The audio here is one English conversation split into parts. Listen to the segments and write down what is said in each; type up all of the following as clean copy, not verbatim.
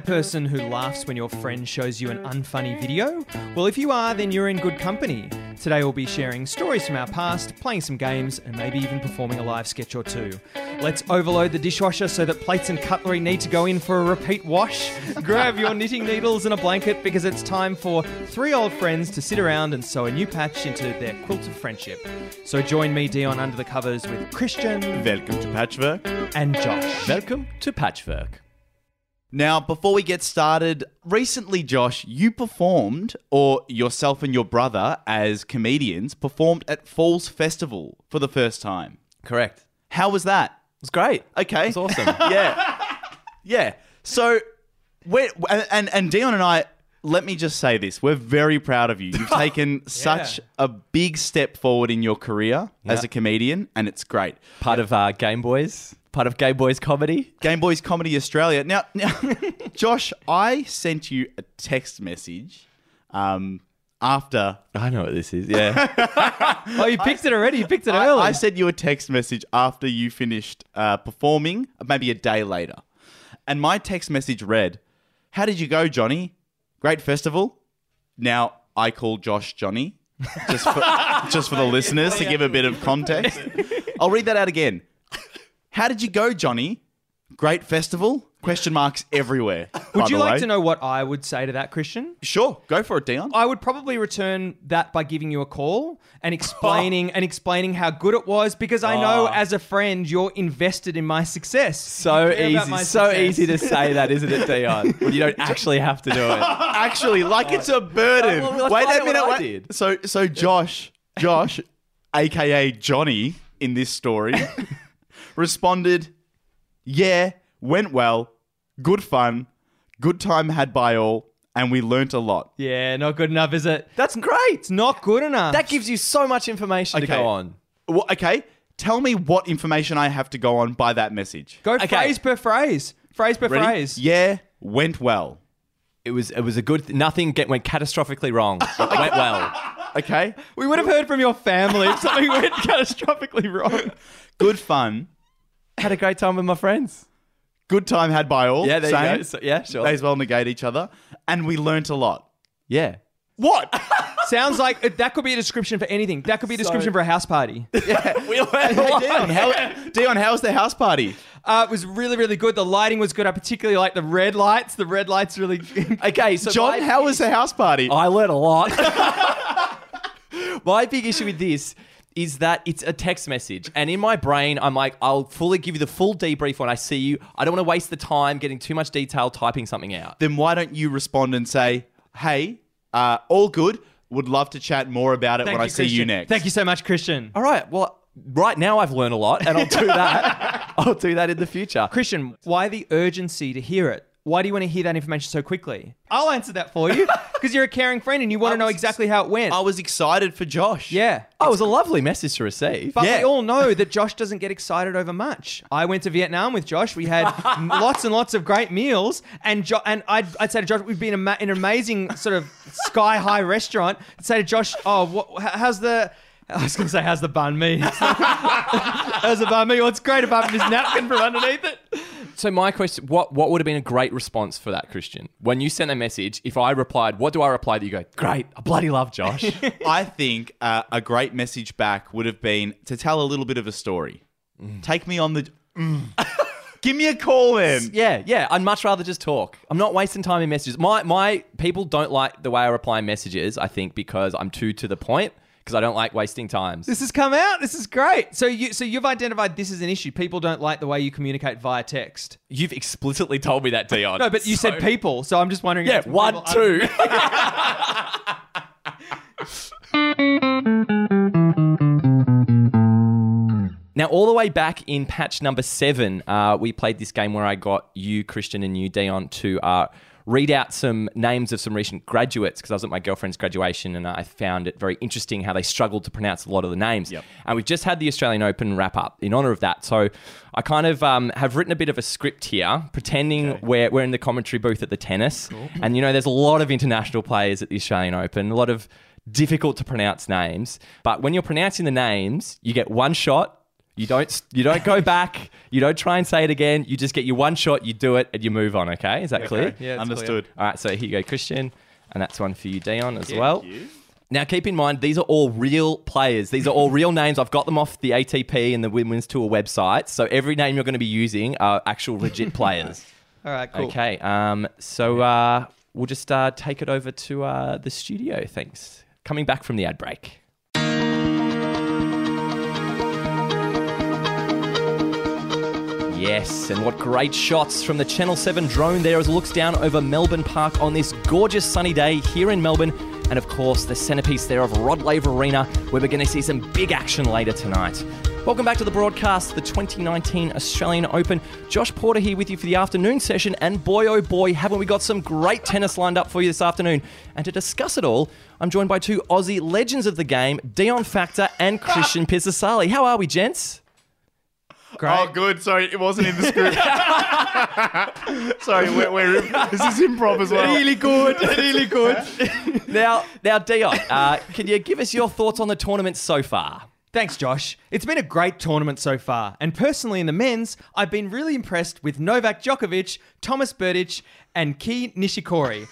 kind of person who laughs when your friend shows you an unfunny video? Well, if you are, then you're in good company. Today we'll be sharing stories from our past, playing some games, and maybe even performing a live sketch or two. Let's overload the dishwasher so that plates and cutlery need to go in for a repeat wash. Grab your knitting needles and a blanket because it's time for three old friends to sit around and sew a new patch into their quilt of friendship. So join me, Dion, under the covers with Christian. Welcome to Patchwork. And Josh. Welcome to Patchwork. Now, before we get started, recently, Josh, you performed, or yourself and your brother as comedians, performed at Falls Festival for the first time. Correct. How was that? It was great. Okay. It was awesome. Yeah. So, and Dion and I, let me just say this. We're very proud of you. You've taken such a big step forward in your career as a comedian, and it's great. Part of Game Boys. Part of Game Boys Comedy. Game Boys Comedy Australia. Now Josh, I sent you a text message after... I know what this is, yeah. Oh, you picked it already. You picked it early. I sent you a text message after you finished performing, maybe a day later. And my text message read, "How did you go, Johnny? Great festival." Now, I call Josh Johnny, just for the listeners to give a bit of context. I'll read that out again. "How did you go, Johnny? Great festival?" Question marks everywhere. Would you like to know what I would say to that, Christian? Sure. Go for it, Dion. I would probably return that by giving you a call and explaining how good it was, because I know as a friend you're invested in my success. So easy to say that, isn't it, Dion? Well, you don't actually have to do it. Actually, it's a burden. Well, wait a minute. So Josh, aka Johnny in this story, responded, "Yeah, went well, good fun, good time had by all, and we learnt a lot." Yeah, not good enough, is it? That's great. It's not good enough. That gives you so much information to go on. Well, okay, tell me what information I have to go on by that message. Go phrase per phrase. Phrase per phrase. "Yeah, went well." It was a good... Nothing went catastrophically wrong. It went well. Okay. We would have heard from your family if something went catastrophically wrong. "Good fun. Had a great time with my friends. Good time had by all." Yeah, there you go. So, yeah, sure. May as well negate each other. "And we learnt a lot." Yeah. What? Sounds like that could be a description for anything. That could be a description for a house party. Yeah. We learnt a lot. Dion, how was the house party? It was really, really good. The lighting was good. I particularly like the red lights. The red lights really... Okay, so... John, how was the house party? I learnt a lot. My big issue with this... is that it's a text message. And in my brain, I'm like, I'll fully give you the full debrief when I see you. I don't want to waste the time getting too much detail typing something out. Then why don't you respond and say, "Hey, all good. Would love to chat more about it when I see you next." Thank you so much, Christian. All right. Well, right now I've learned a lot and I'll do that. I'll do that in the future. Christian, why the urgency to hear it? Why do you want to hear that information so quickly? I'll answer that for you because you're a caring friend and you want to know exactly how it went. I was excited for Josh. Yeah. Oh, it was a lovely message to receive. But we all know that Josh doesn't get excited over much. I went to Vietnam with Josh. We had lots and lots of great meals. And I'd say to Josh, we've been in an amazing sort of sky-high restaurant. I'd say to Josh, I was going to say, "How's the banh mi?" How's the banh mi? What's great about this napkin from underneath it? So my question, what would have been a great response for that, Christian? When you sent a message, if I replied, what do I reply that you go, "Great, I bloody love Josh"? I think a great message back would have been to tell a little bit of a story. Take me on the... Give me a call then. Yeah. I'd much rather just talk. I'm not wasting time in messages. My people don't like the way I reply messages, I think, because I'm too to the point. Because I don't like wasting time. This has come out. This is great. So you've identified this as an issue. People don't like the way you communicate via text. You've explicitly told me that, Dion. No, but you said people. So I'm just wondering. Yeah, one, two. Now, all the way back in patch number 7, we played this game where I got you, Christian, and you, Dion, to... read out some names of some recent graduates, because I was at my girlfriend's graduation and I found it very interesting how they struggled to pronounce a lot of the names. Yep. And we've just had the Australian Open wrap up in honour of that. So I kind of have written a bit of a script here, pretending we're in the commentary booth at the tennis. Cool. And, you know, there's a lot of international players at the Australian Open, a lot of difficult to pronounce names. But when you're pronouncing the names, you get one shot. You don't go back. You don't try and say it again. You just get your one shot, you do it, and you move on, okay? Is that clear? Yeah, it's understood. Clear. All right, so here you go, Christian. And that's one for you, Dion, as well. Thank you. Now, keep in mind, these are all real players. These are all real names. I've got them off the ATP and the Women's Tour websites. So every name you're going to be using are actual legit players. All right, cool. Okay, so we'll just take it over to the studio. Thanks. Coming back from the ad break. Yes, and what great shots from the Channel 7 drone there as it looks down over Melbourne Park on this gorgeous sunny day here in Melbourne. And of course, the centrepiece there of Rod Laver Arena, where we're going to see some big action later tonight. Welcome back to the broadcast, the 2019 Australian Open. Josh Porter here with you for the afternoon session, and boy oh boy, haven't we got some great tennis lined up for you this afternoon. And to discuss it all, I'm joined by two Aussie legends of the game, Dion Factor and Christian Pisasali. How are we, gents? Great. Oh, good. Sorry, it wasn't in the script. Sorry, we're this is improv as well. Really good. Really good. Now, Dion, can you give us your thoughts on the tournament so far? Thanks, Josh. It's been a great tournament so far. And personally, in the men's, I've been really impressed with Novak Djokovic, Thomas Berdych, and Kei Nishikori.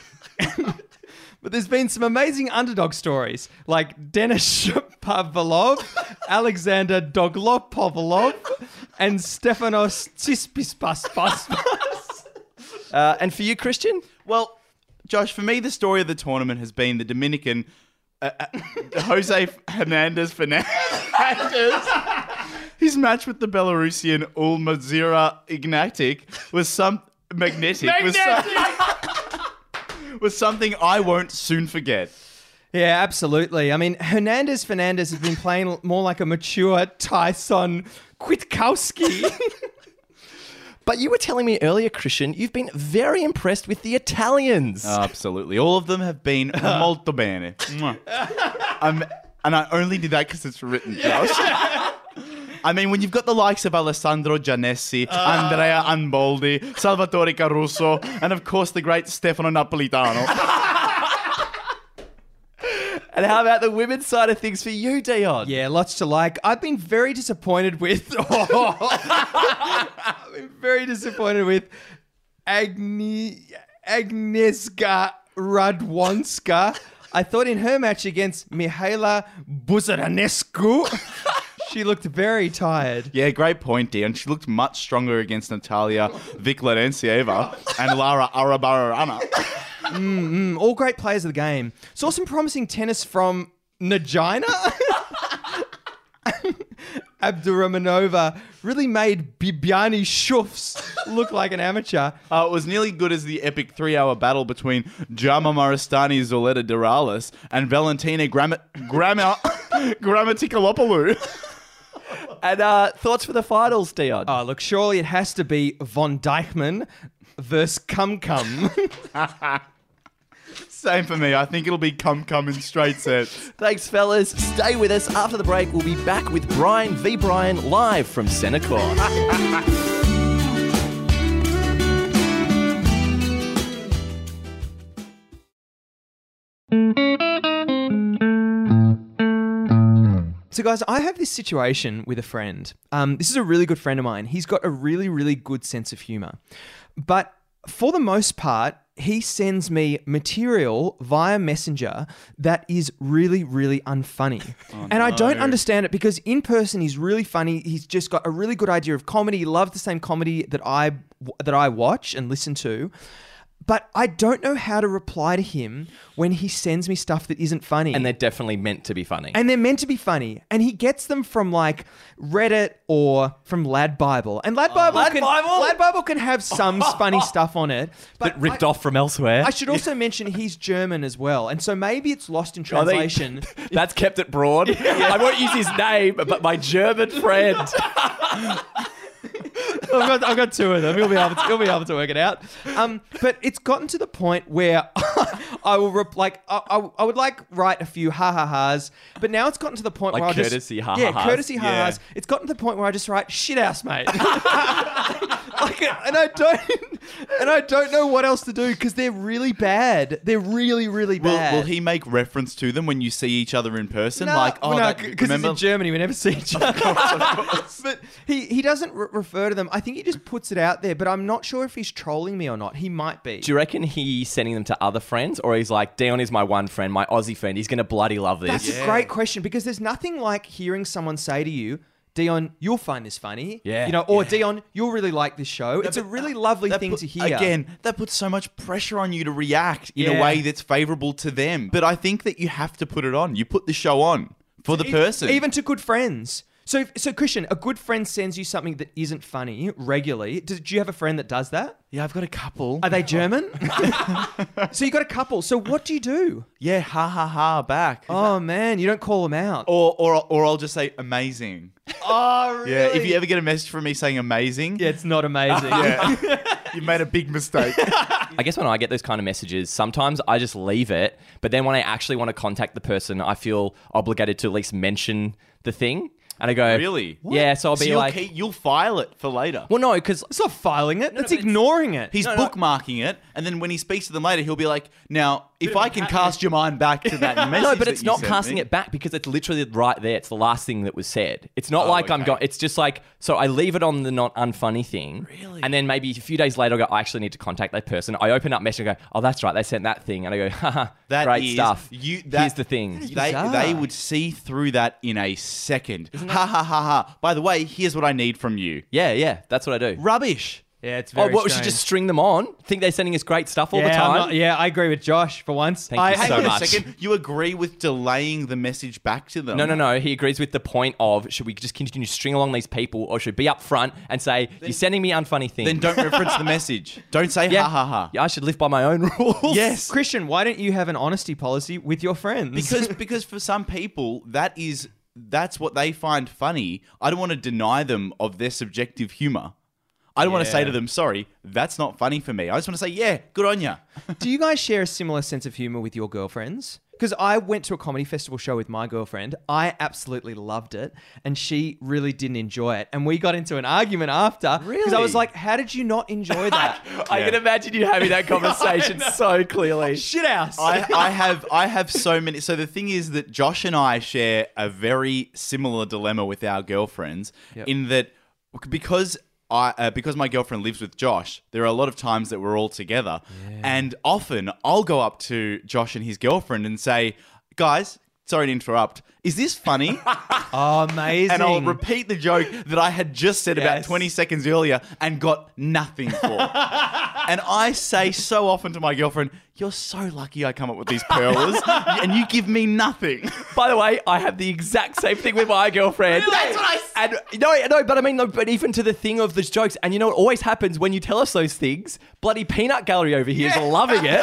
But there's been some amazing underdog stories, like Denis Shapovalov, Alexander Dolgopolov, and Stefanos Tsitsipas. And for you, Christian? Well, Josh, for me, the story of the tournament has been the Dominican Jose Hernandez Fernandez. His match with the Belarusian Almazira was something I won't soon forget. Yeah, absolutely. I mean, Hernandez Fernandez has been playing more like a mature Tyson Kwiatkowski. But you were telling me earlier, Christian, you've been very impressed with the Italians. Oh, absolutely. All of them have been molto bene. And I only did that because it's written, Josh. I mean, when you've got the likes of Alessandro Giannessi, Andrea Anboldi, Salvatore Caruso, and of course the great Stefano Napolitano. And how about the women's side of things for you, Dion? Yeah, lots to like. I've been very disappointed with... I've been very disappointed with Agnieszka Radwańska. I thought in her match against Mihaela Buzarnescu... She looked very tired. Yeah, great point, Dion. She looked much stronger against Natalia Vikhlyanceva and Lara Arabarana. All great players of the game. Saw some promising tennis from Nagina. Abduramanova really made Bibiani Schufs look like an amateur. It was nearly good as the epic 3-hour battle between Jama Maristani Zuleta Duralis and Valentina Grammaticopoulou. And thoughts for the finals, Dion? Oh, look, surely it has to be Von Dijkman versus Cum Cum. Same for me. I think it'll be Cum Cum in straight sets. Thanks, fellas. Stay with us. After the break, we'll be back with Brian v. Brian live from Centre Court. So guys, I have this situation with a friend. This is a really good friend of mine. He's got a really, really good sense of humor. But for the most part, he sends me material via Messenger that is really, really unfunny. I don't understand it because in person he's really funny. He's just got a really good idea of comedy. He loves the same comedy that I watch and listen to. But I don't know how to reply to him when he sends me stuff that isn't funny. And they're definitely meant to be funny. And he gets them from like Reddit or from Lad Bible. And Lad Bible can have some funny stuff on it. But ripped off from elsewhere. I should also mention he's German as well. And so maybe it's lost in translation. That's kept it broad. Yeah. I won't use his name, but my German friend... I've got two of them. You'll be able to work it out. But it's gotten to the point where I would write a few ha-ha-has, but now it's gotten to the point where I just... courtesy ha-ha-has. Yeah, courtesy ha-has. Yeah. It's gotten to the point where I just write, shit-ass, mate. And I don't... And I don't know what else to do because they're really bad. They're really, really bad. Will he make reference to them when you see each other in person? No, like, oh, because no, he's in Germany, we never see each other. Of course. But he doesn't refer to them. I think he just puts it out there, but I'm not sure if he's trolling me or not. He might be. Do you reckon he's sending them to other friends, or he's like, Dion is my one friend, my Aussie friend. He's going to bloody love this. That's a great question, because there's nothing like hearing someone say to you, Dion, you'll find this funny. Yeah. You know, or Dion, you'll really like this show. It's a really lovely thing to hear. Again, that puts so much pressure on you to react in a way that's favorable to them. But I think that you have to put it on. You put the show on for the person. Even to good friends. So Christian, a good friend sends you something that isn't funny regularly. Do you have a friend that does that? Yeah, I've got a couple. Are they German? So you got a couple. So what do you do? Yeah, ha ha ha back. Oh man, you don't call them out. Or I'll just say amazing. Oh really? Yeah, if you ever get a message from me saying amazing, yeah, it's not amazing. You made a big mistake. I guess when I get those kind of messages, sometimes I just leave it, but then when I actually want to contact the person, I feel obligated to at least mention the thing. And I go, really? What? Yeah, so I'll be like... You'll file it for later. Well, no, because... It's not filing it. That's ignoring it. He's bookmarking it. And then when he speaks to them later, he'll be like, now, if I can cast your mind back to that message. No, but it's not casting it back because it's literally right there. It's the last thing that was said. It's not like I'm going... It's just like... So I leave it on the not unfunny thing. Really? And then maybe a few days later, I go, I actually need to contact that person. I open up Messenger and go, oh, that's right. They sent that thing. And I go, haha, great stuff. Here's the thing. They would see through that in a second. Ha ha ha ha. By the way, here's what I need from you. Yeah. That's what I do. Rubbish. Yeah, it's very strange. We should just string them on? Think they're sending us great stuff all the time? I agree with Josh for once. Thank you so much. A second. You agree with delaying the message back to them? No. He agrees with the point of, should we just continue to string along these people, or should be up front and say, you're sending me unfunny things? Then don't reference the message. Don't say ha ha ha. Yeah, I should live by my own rules. Yes. Christian, why don't you have an honesty policy with your friends? Because for some people, that's what they find funny. I don't want to deny them of their subjective humor. I don't want to say to them, sorry, that's not funny for me. I just want to say, yeah, good on ya. Do you guys share a similar sense of humor with your girlfriends? Because I went to a comedy festival show with my girlfriend. I absolutely loved it. And she really didn't enjoy it. And we got into an argument after. Really? Because I was like, how did you not enjoy that? I can imagine you having that conversation so clearly. Shithouse. I have so many. So the thing is that Josh and I share a very similar dilemma with our girlfriends. Yep. In that, because my girlfriend lives with Josh, there are a lot of times that we're all together. Yeah. And often I'll go up to Josh and his girlfriend and say, guys, sorry to interrupt, is this funny? Oh, amazing. And I'll repeat the joke that I had just said about 20 seconds earlier and got nothing for. And I say so often to my girlfriend, you're so lucky I come up with these pearls and you give me nothing. By the way, I have the exact same thing with my girlfriend. Really? That's what I said. And but even to the thing of the jokes, and you know what always happens when you tell us those things? Bloody peanut gallery over here is loving it.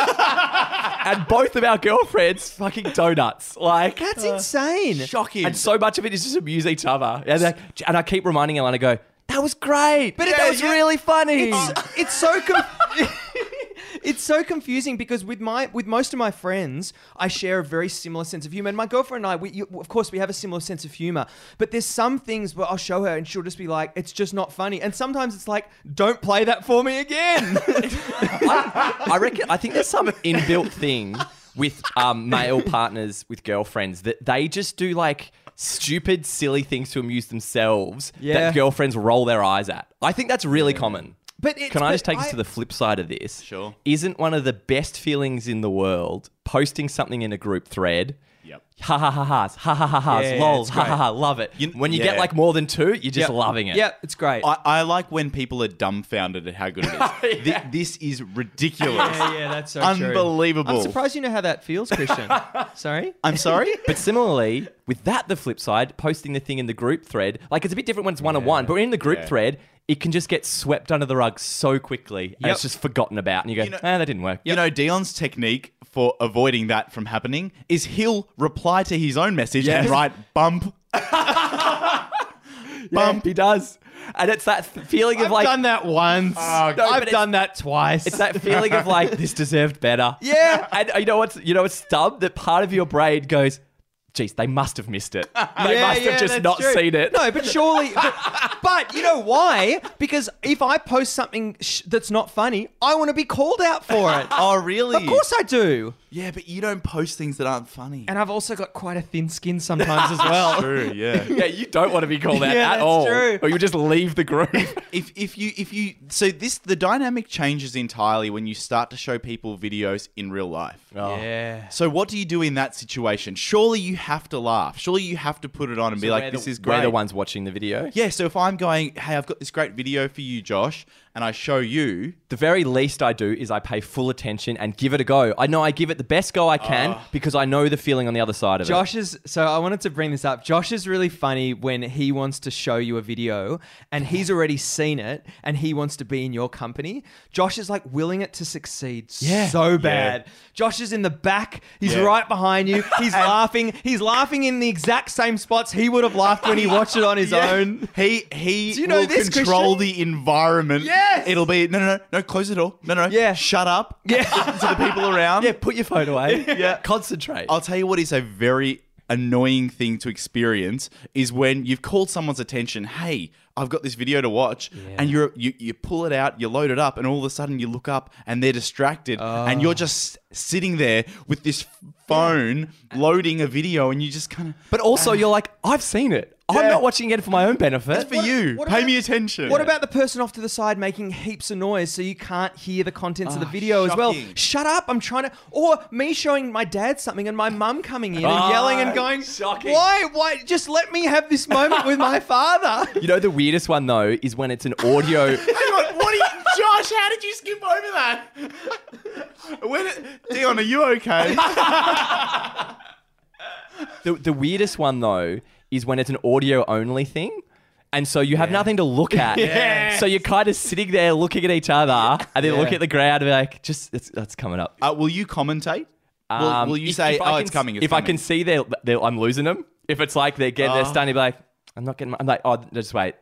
And both of our girlfriends fucking donuts. Like, that's insane. Shocking. And so much of it is just abuse each other. And I keep reminding Ellen, I go, that was great. But that was really funny. It's so good. It's so confusing because with most of my friends, I share a very similar sense of humor. And my girlfriend and I, of course, we have a similar sense of humor. But there's some things where I'll show her and she'll just be like, it's just not funny. And sometimes it's like, don't play that for me again. I think there's some inbuilt thing with male partners, with girlfriends, that they just do like... stupid, silly things to amuse themselves that girlfriends roll their eyes at. I think that's really common. But Can I just take us to the flip side of this? Sure. Isn't one of the best feelings in the world posting something in a group thread? Yep. Ha ha ha ha's, ha ha ha ha's, lols, ha ha ha, love it. When you get like more than two, you're just loving it. Yeah, it's great. I like when people are dumbfounded at how good it is. This is ridiculous. Yeah, that's so true. Unbelievable. I'm surprised you know how that feels, Christian. Sorry? I'm sorry? But similarly, with that, the flip side, posting the thing in the group thread, like it's a bit different when it's one-on-one, but in the group thread, it can just get swept under the rug so quickly and it's just forgotten about. And you go, that didn't work. You know, Dion's technique for avoiding that from happening is he'll reply to his own message and write bump. Bump, he does. And it's that feeling of like... I've done that once. I've done that twice. It's that feeling of like, this deserved better. Yeah. And you know what's dumb? That part of your brain goes... Jeez, they must have missed it. They must have just not seen it. No, but surely... But you know why? Because if I post something that's not funny, I want to be called out for it. Oh, really? Of course I do. Yeah, but you don't post things that aren't funny. And I've also got quite a thin skin sometimes as well. True, yeah. Yeah, you don't want to be called out at all. True. Or you just leave the group. If you so this the dynamic changes entirely when you start to show people videos in real life. Oh. Yeah. So what do you do in that situation? Surely you have to laugh. Surely you have to put it on and be like, this is great. We're the ones watching the video. Yeah, so if I'm going, hey, I've got this great video for you, Josh, and I show you... The very least I do is I pay full attention and give it a go. I know I give it the best go I can because I know the feeling on the other side of it. So I wanted to bring this up. Josh is really funny when he wants to show you a video and he's already seen it and he wants to be in your company. Josh is like willing it to succeed so bad. Yeah. Josh is in the back. He's right behind you. He's laughing. He's laughing in the exact same spots he would have laughed when he watched it on his own. He will control the environment. Yeah. Yes. It'll be, no, close the door. No. Yeah. Shut up. Yeah. To the people around. Yeah, put your phone away. Yeah. Concentrate. I'll tell you what is a very annoying thing to experience is when you've called someone's attention, hey, I've got this video to watch, and you pull it out, you load it up, and all of a sudden you look up and they're distracted, and you're just sitting there with this phone loading a video, and you just kind of... But also you're like, I've seen it. I'm not watching it for my own benefit. It's for you. Pay me attention. What about the person off to the side making heaps of noise so you can't hear the contents of the video as well? Shut up. I'm trying to... Or me showing my dad something and my mum coming in and yelling and going, shocking. Why? Just let me have this moment with my father. You know, the weirdest one, though, is when it's an audio... Hang on. What are you... Josh, how did you skip over that? Dion, are you okay? The weirdest one, though... is when it's an audio-only thing. And so you have nothing to look at. Yes. So you're kind of sitting there looking at each other and then look at the ground and be like, just, that's coming up. Will you commentate? Will you say, it's coming, I can see I'm losing them. If it's like they're starting to be like, I'm not getting... I'm like, just wait.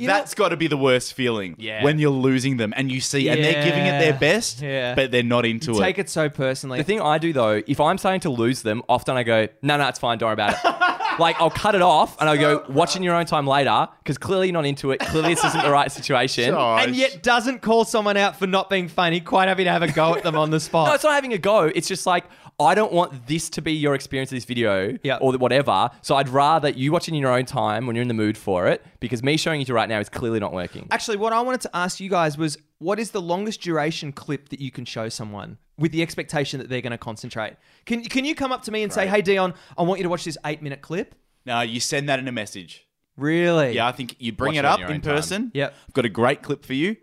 That's got to be the worst feeling when you're losing them and you see and they're giving it their best, but they're not into it. Take it so personally. The thing I do, though, if I'm starting to lose them, often I go, no, it's fine. Don't worry about it. Like, I'll cut it off and I'll go, watch in your own time later, because clearly you're not into it. Clearly this isn't the right situation. Gosh. And yet doesn't call someone out for not being funny. Quite happy to have a go at them on the spot. No, it's not having a go. It's just like, I don't want this to be your experience of this video or whatever. So I'd rather you watch it in your own time when you're in the mood for it, because me showing you to right now is clearly not working. Actually, what I wanted to ask you guys was, what is the longest duration clip that you can show someone with the expectation that they're going to concentrate? Can you come up to me and say, hey, Dion, I want you to watch this 8-minute clip? No, you send that in a message. Really? Yeah, I think you bring it up in person. Yep. I've got a great clip for you.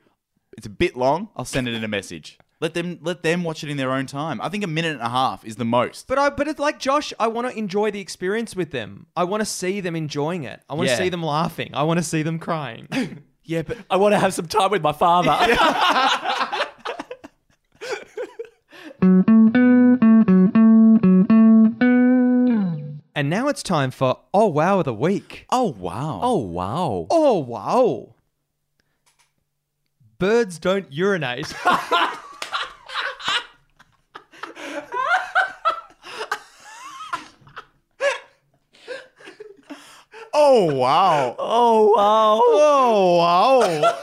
It's a bit long. I'll send it in a message. Let them watch it in their own time. I think 1.5 minutes is the most. But it's like, Josh, I want to enjoy the experience with them. I want to see them enjoying it. I want to see them laughing. I want to see them crying. Yeah, but I want to have some time with my father. And now it's time for Oh Wow of the Week. Oh, wow. Oh, wow. Oh, wow. Birds don't urinate. Oh, wow. Oh, wow. Oh, wow.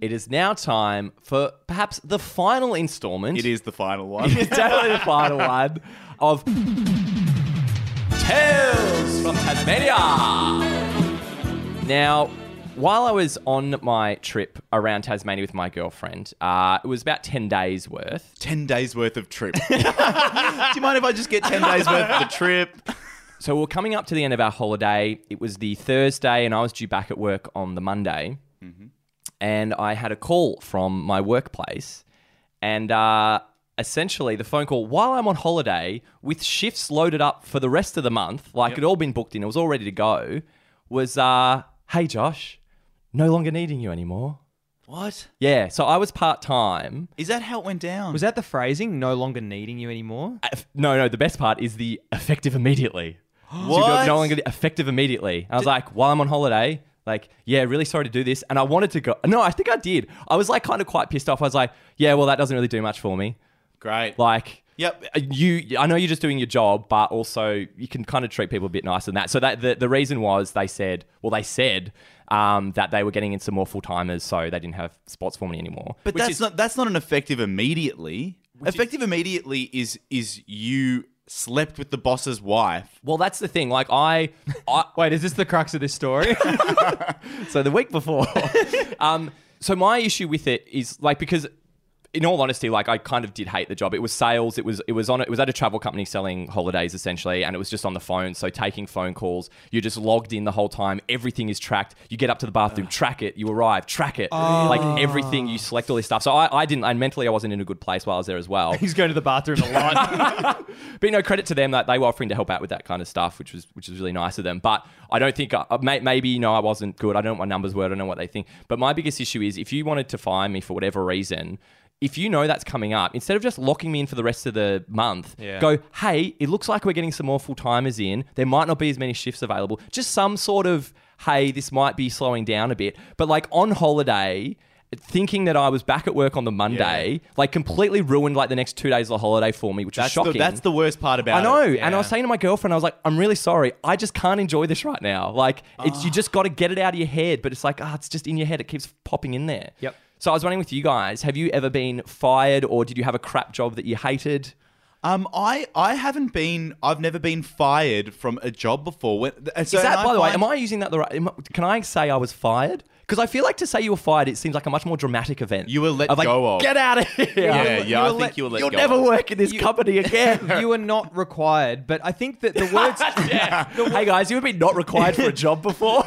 It is now time for perhaps the final installment. It is the final one. It is definitely the final one of Tales from Tasmania. Now... while I was on my trip around Tasmania with my girlfriend, it was about 10 days worth. 10 days worth of trip. Do you mind if I just get 10 days worth of the trip? So we're coming up to the end of our holiday. It was the Thursday and I was due back at work on the Monday. Mm-hmm. And I had a call from my workplace and essentially the phone call, while I'm on holiday with shifts loaded up for the rest of the month, like it had all been booked in, it was all ready to go, was, hey Josh. No longer needing you anymore. What? Yeah, so I was part-time. Is that how it went down? Was that the phrasing, no longer needing you anymore? No, the best part is the effective immediately. What? So you go, no longer effective immediately. And I was like, while I'm on holiday, like, yeah, really sorry to do this. And I wanted to go. No, I think I did. I was like kind of quite pissed off. I was like, yeah, well, that doesn't really do much for me. Great. Like, yep. I know you're just doing your job, but also you can kind of treat people a bit nicer than that. So that the reason was they said that they were getting in some more full-timers, so they didn't have spots for me anymore. But that's not an effective immediately. Effective immediately is you slept with the boss's wife. Well, that's the thing. Like I wait, is this the crux of this story? So the week before. So my issue with it is like, because in all honesty, like I kind of did hate the job. It was sales. It was at a travel company selling holidays essentially, and it was just on the phone. So taking phone calls, you're just logged in the whole time. Everything is tracked. You get up to the bathroom, track it. You arrive, track it. Oh. Like everything, you select all this stuff. So I mentally wasn't in a good place while I was there as well. He's going to the bathroom a lot. But you know, credit to them that they were offering to help out with that kind of stuff, which was really nice of them. But I don't think I wasn't good. I don't know what my numbers were. I don't know what they think. But my biggest issue is if you wanted to fire me for whatever reason, if you know that's coming up, instead of just locking me in for the rest of the month, go, hey, it looks like we're getting some more full-timers in. There might not be as many shifts available. Just some sort of, hey, this might be slowing down a bit. But like on holiday, thinking that I was back at work on the Monday, like completely ruined like the next 2 days of the holiday for me, which was shocking. That's the worst part about it. I know. It. Yeah. And I was saying to my girlfriend, I was like, I'm really sorry. I just can't enjoy this right now. Like you just got to get it out of your head. But it's like, it's just in your head. It keeps popping in there. Yep. So I was wondering with you guys, have you ever been fired or did you have a crap job that you hated? I've never been fired from a job before. Can I say I was fired? Because I feel like to say you were fired, it seems like a much more dramatic event. You were let go of. Get out of here. I think you were let go. You'll never work in this company again. You were not required, but I think that the words... Hey guys, you would be not required for a job before.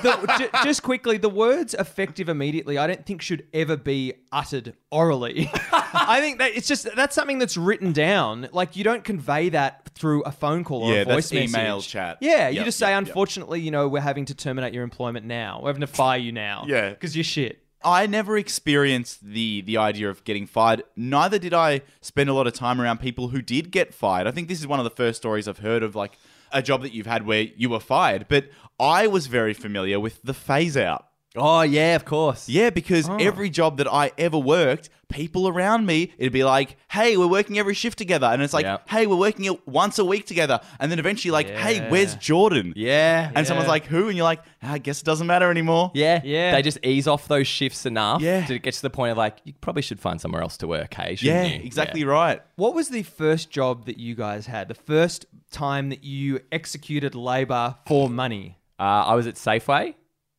Just quickly, the words effective immediately, I don't think should ever be uttered orally. I think that that's something that's written down. Like you don't convey that through a phone call or a voice message. Email chat. Yeah, you just say, unfortunately, you know, we're having to terminate your employment now. We're having to fire you now. Yeah. Because you're shit. I never experienced the idea of getting fired. Neither did I spend a lot of time around people who did get fired. I think this is one of the first stories I've heard of like a job that you've had where you were fired. But I was very familiar with the phase out. Oh, yeah, of course. Yeah, because every job that I ever worked, people around me, it'd be like, hey, we're working every shift together. And it's like, hey, we're working it once a week together. And then eventually like, hey, where's Jordan? Yeah. And someone's like, who? And you're like, I guess it doesn't matter anymore. Yeah. Yeah. They just ease off those shifts enough to get to the point of like, you probably should find somewhere else to work, hey, shouldn't you? Exactly right. What was the first job that you guys had? The first time that you executed labor for money? I was at Safeway.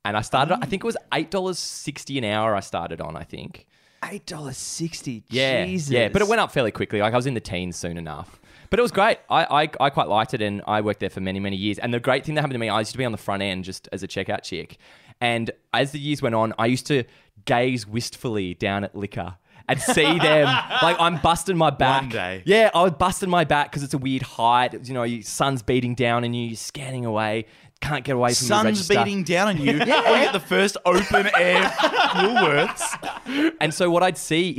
And I started, I think it was $8.60 an hour I started on, I think. $8.60? Yeah. Jesus. Yeah, but it went up fairly quickly. Like I was in the teens soon enough. But it was great. I quite liked it and I worked there for many, many years. And the great thing that happened to me, I used to be on the front end just as a checkout chick. And as the years went on, I used to gaze wistfully down at liquor and see them. Like I'm busting my back. One day. Yeah, I was busting my back because it's a weird height. You know, your sun's beating down and you're scanning away. Can't get away from the register. Sun's beating down on you. Or you get the first open air Woolworths. And so what I'd see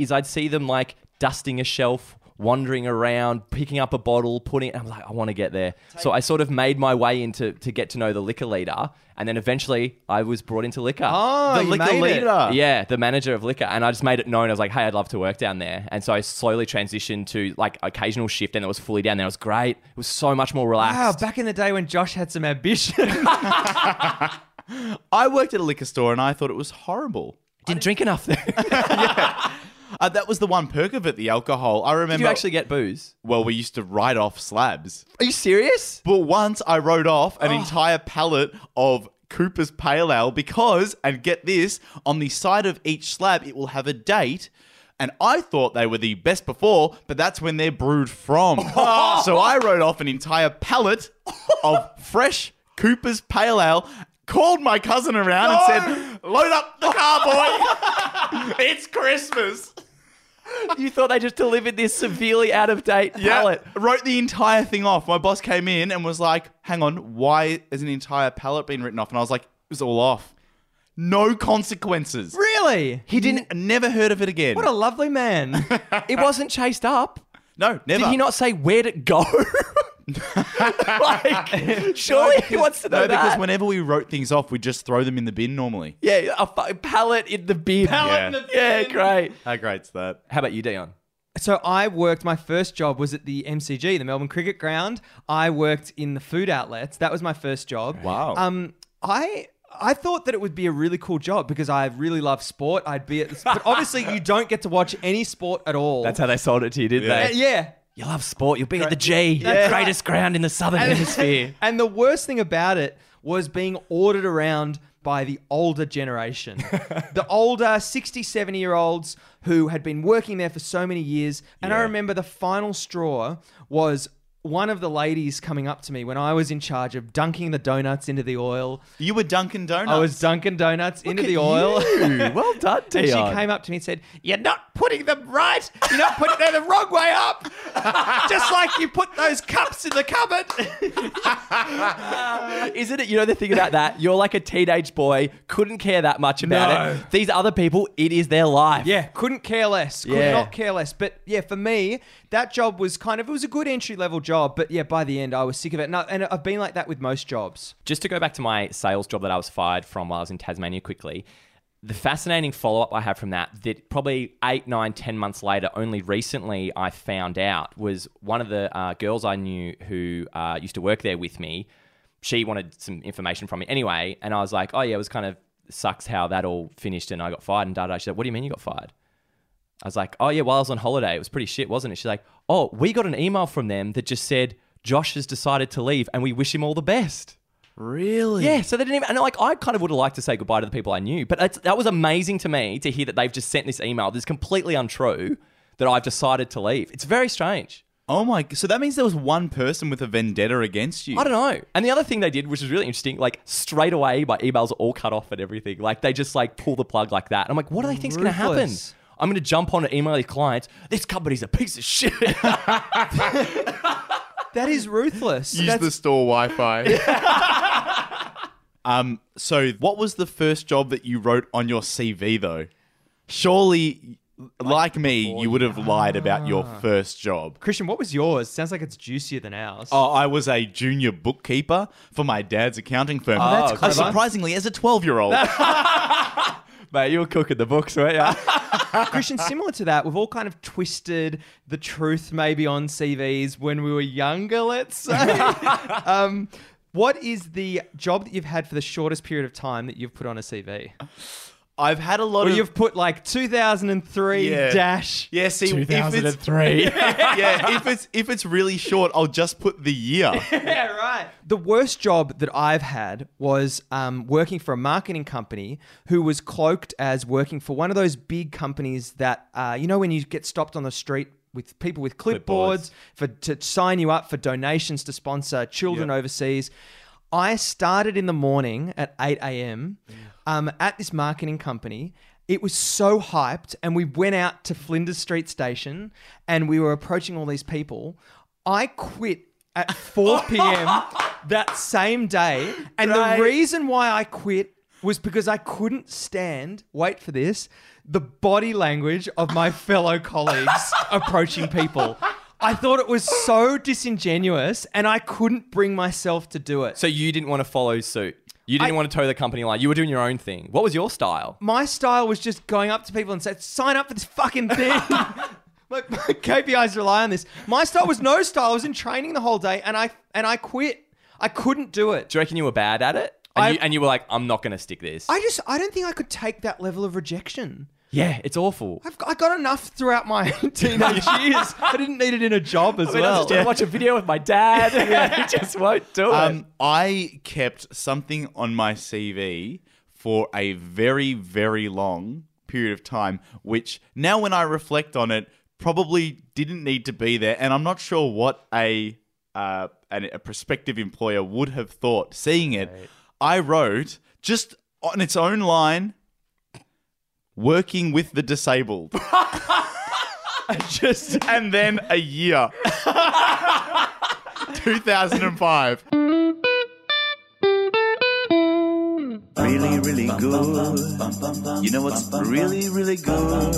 them like dusting a shelf, wandering around, picking up a bottle, putting it. I'm like, I want to get there. So I sort of made my way into get to know the liquor leader. And then eventually I was brought into liquor. Oh, the liquor leader. Yeah, the manager of liquor. And I just made it known. I was like, hey, I'd love to work down there. And so I slowly transitioned to like occasional shift and it was fully down there. It was great. It was so much more relaxed. Wow, back in the day when Josh had some ambition. I worked at a liquor store and I thought it was horrible. Didn't drink enough there. That was the one perk of it, the alcohol. I remember. Did you actually get booze? Well, we used to write off slabs. Are you serious? But once I wrote off an entire pallet of Cooper's Pale Ale because, and get this, on the side of each slab, it will have a date. And I thought they were the best before, but that's when they're brewed from. So I wrote off an entire pallet of fresh Cooper's Pale Ale. Called my cousin around and said, load up the car, boy. It's Christmas. You thought they just delivered this severely out-of-date pallet. Wrote the entire thing off. My boss came in and was like, hang on, why is an entire pallet been written off? And I was like, it was all off. No consequences. Really? He didn't... Never heard of it again. What a lovely man. It wasn't chased up. No, never. Did he not say, where'd it go? Like, surely he wants to know that. Because whenever we wrote things off, we just throw them in the bin normally. Yeah, a pallet in the bin. Yeah, great. How great's that? How about you, Dion? So I worked, my first job was at the MCG, the Melbourne Cricket Ground. I worked in the food outlets. That was my first job. Wow. I thought that it would be a really cool job because I really love sport. I'd be at this, but obviously you don't get to watch any sport at all. That's how they sold it to you, didn't they? Yeah. You love sport. You'll be at the G, greatest ground in the Southern Hemisphere. And the worst thing about it was being ordered around by the older generation. The older 60, 70-year-olds who had been working there for so many years. And I remember the final straw was one of the ladies coming up to me when I was in charge of dunking the donuts into the oil. You were dunking donuts? I was dunking donuts into the oil. Well done, Dion. And she came up to me and said, "You're not putting them right. You're not putting them the wrong way up. Just like you put those cups in the cupboard." Isn't it, you know the thing about that? You're like a teenage boy, couldn't care that much about it. These other people, it is their life. Yeah, couldn't care less. Could not care less. But yeah, for me, that job was kind of, it was a good entry level job. But yeah, by the end, I was sick of it. And I've been like that with most jobs. Just to go back to my sales job that I was fired from while I was in Tasmania quickly, the fascinating follow-up I had from that probably 8, 9, 10 months later, only recently I found out, was one of the girls I knew who used to work there with me. She wanted some information from me anyway. And I was like, oh yeah, it was kind of sucks how that all finished and I got fired and da-da. She said, "What do you mean you got fired?" I was like, "Oh yeah, while I was on holiday, it was pretty shit, wasn't it?" She's like, "Oh, we got an email from them that just said, Josh has decided to leave and we wish him all the best." Really? Yeah, so they didn't even, and like, I kind of would have liked to say goodbye to the people I knew, but that was amazing to me to hear that they've just sent this email that's completely untrue that I've decided to leave. It's very strange. Oh my, so that means there was one person with a vendetta against you. I don't know. And the other thing they did, which was really interesting, like straight away my emails are all cut off and everything. Like they just like pull the plug like that. And I'm like, what do they think's going to happen? I'm going to jump on and email your clients, "This company's a piece of shit." That is ruthless. Use the store Wi-Fi. So what was the first job that you wrote on your CV though? Surely, like me, you would have lied about your first job. Christian, what was yours? Sounds like it's juicier than ours. Oh, I was a junior bookkeeper for my dad's accounting firm. Oh, that's clever. Surprisingly, as a 12-year-old. Mate, you were cooking the books, weren't you? Christian, similar to that, we've all kind of twisted the truth maybe on CVs when we were younger, let's say. What is the job that you've had for the shortest period of time that you've put on a CV? I've had a lot of... Well, you've put like 2003 dash... Yeah, see... 2003. If it's really short, I'll just put the year. Yeah, right. The worst job that I've had was working for a marketing company who was cloaked as working for one of those big companies that... you know when you get stopped on the street with people with clipboards to sign you up for donations to sponsor children overseas... I started in the morning at 8 a.m. At this marketing company. It was so hyped and we went out to Flinders Street Station and we were approaching all these people. I quit at 4 p.m. that same day. And the reason why I quit was because I couldn't stand, wait for this, the body language of my fellow colleagues approaching people. I thought it was so disingenuous and I couldn't bring myself to do it. So you didn't want to follow suit. You didn't want to toe the company line. You were doing your own thing. What was your style? My style was just going up to people and saying, "Sign up for this fucking thing." Like, my KPIs rely on this. My style was no style. I was in training the whole day and I quit. I couldn't do it. Do you reckon you were bad at it? And you were like, "I'm not going to stick this." I don't think I could take that level of rejection. Yeah, it's awful. I got enough throughout my teenage years. I didn't need it in a job as well. I was just trying to watch a video with my dad. He just won't do it. I kept something on my CV for a very, very long period of time, which now when I reflect on it, probably didn't need to be there. And I'm not sure what a prospective employer would have thought seeing it. Right. I wrote, just on its own line, "Working with the disabled." And then a year. 2005. really, really good. You know what's really, really good?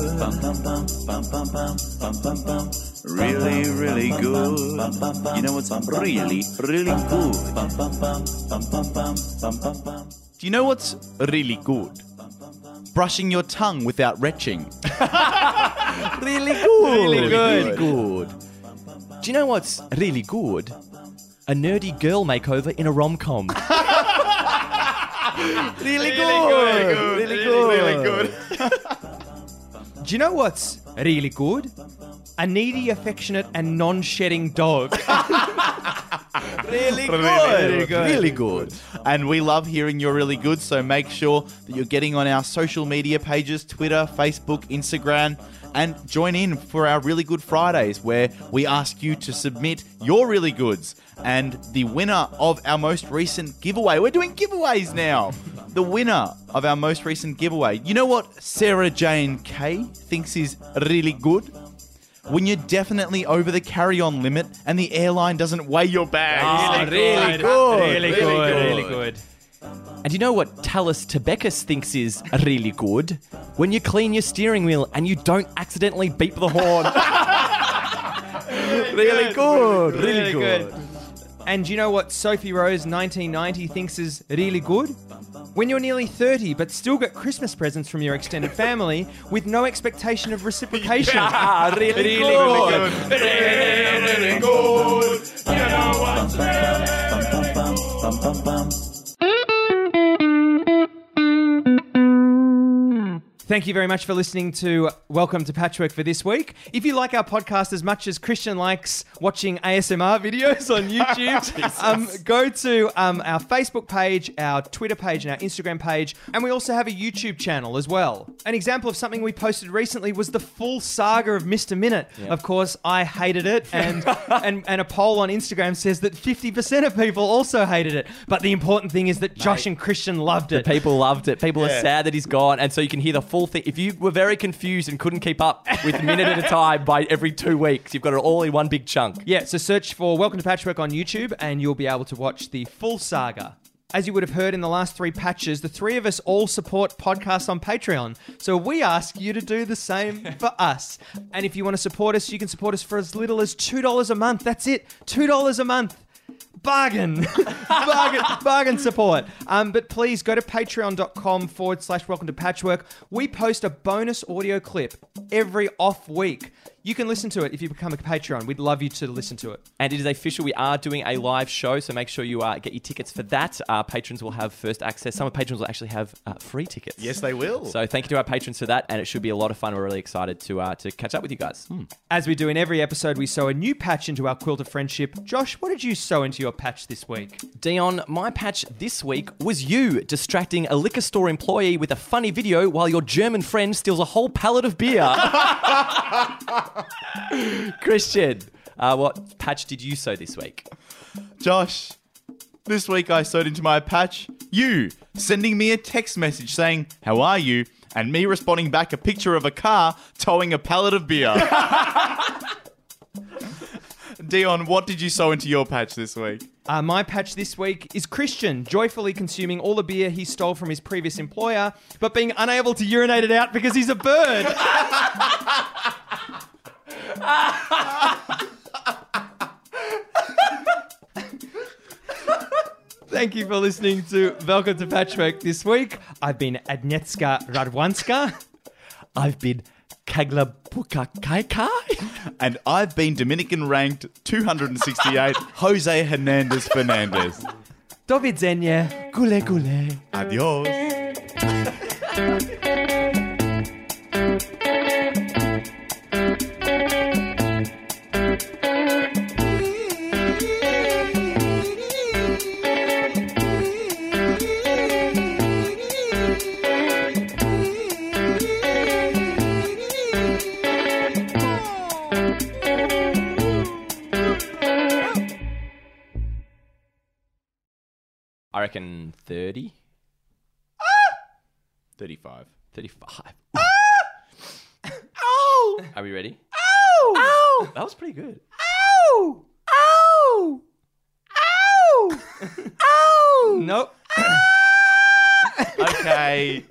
Really, really good. You know what's really, really good? Do you know what's really good? Brushing your tongue without retching. Really good. Really good. Really good. Do you know what's really good? A nerdy girl makeover in a rom-com. Really good. Really good. Really good. Do you know what's really good? A needy, affectionate and non-shedding dog. Really good. Really good. Really good. And we love hearing your really good, so make sure that you're getting on our social media pages, Twitter, Facebook, Instagram, and join in for our Really Good Fridays where we ask you to submit your really goods. And the winner of our most recent giveaway, we're doing giveaways now. The winner of our most recent giveaway, you know what Sarah Jane K thinks is really good? When you're definitely over the carry-on limit and the airline doesn't weigh your bags. Oh, really good. Really good. Really good. Really good. And you know what Talis Tebekis thinks is really good? When you clean your steering wheel and you don't accidentally beep the horn. Really good. Really good. And you know what Sophie Rose 1990 thinks is really good? When you're nearly 30 but still get Christmas presents from your extended family with no expectation of reciprocation. Yeah, really, really good. Really good. You know what's really good. Thank you very much for listening to Welcome to Patchwork for this week. If you like our podcast as much as Christian likes watching ASMR videos on YouTube, go to our Facebook page, our Twitter page, and our Instagram page, and we also have a YouTube channel as well. An example of something we posted recently was the full saga of Mr. Minute. Yeah. Of course, I hated it, and a poll on Instagram says that 50% of people also hated it. But the important thing is that Josh and Christian loved it. The people loved it. People are sad that he's gone, and so you can hear the full thing. If you were very confused and couldn't keep up with minute at a time by every 2 weeks, you've got it all in one big chunk. Yeah, so search for Welcome to Patchwork on YouTube and you'll be able to watch the full saga. As you would have heard in the last three patches, the three of us all support podcasts on Patreon. So we ask you to do the same for us. And if you want to support us, you can support us for as little as $2 a month. That's it, $2 a month. Bargain. Bargain support. But please go to patreon.com/welcome to patchwork. We post a bonus audio clip every off week. You can listen to it if you become a Patreon. We'd love you to listen to it. And it is official. We are doing a live show, so make sure you get your tickets for that. Our patrons will have first access. Some of our patrons will actually have free tickets. Yes, they will. So thank you to our patrons for that, and it should be a lot of fun. We're really excited to catch up with you guys. As we do in every episode, we sew a new patch into our quilt of friendship. Josh, what did you sew into your patch this week? Dion, my patch this week was you distracting a liquor store employee with a funny video while your German friend steals a whole pallet of beer. Christian, what patch did you sew this week? Josh, this week I sewed into my patch you sending me a text message saying, "How are you?" and me responding back a picture of a car towing a pallet of beer. Dion, what did you sew into your patch this week? My patch this week is Christian joyfully consuming all the beer he stole from his previous employer, but being unable to urinate it out because he's a bird. Thank you for listening to Welcome to Patchwork this week. I've been Agnieszka Radwańska. I've been Kagla Pukakaika. And I've been Dominican ranked 268 Jose Hernandez Fernandez. Do widzenia. Gule gule. Adios. I reckon 30. 35. 35. Ow! Are we ready? Ow! Ow! That was pretty good. Ow! Ow! Ow! Ow! Nope. Okay.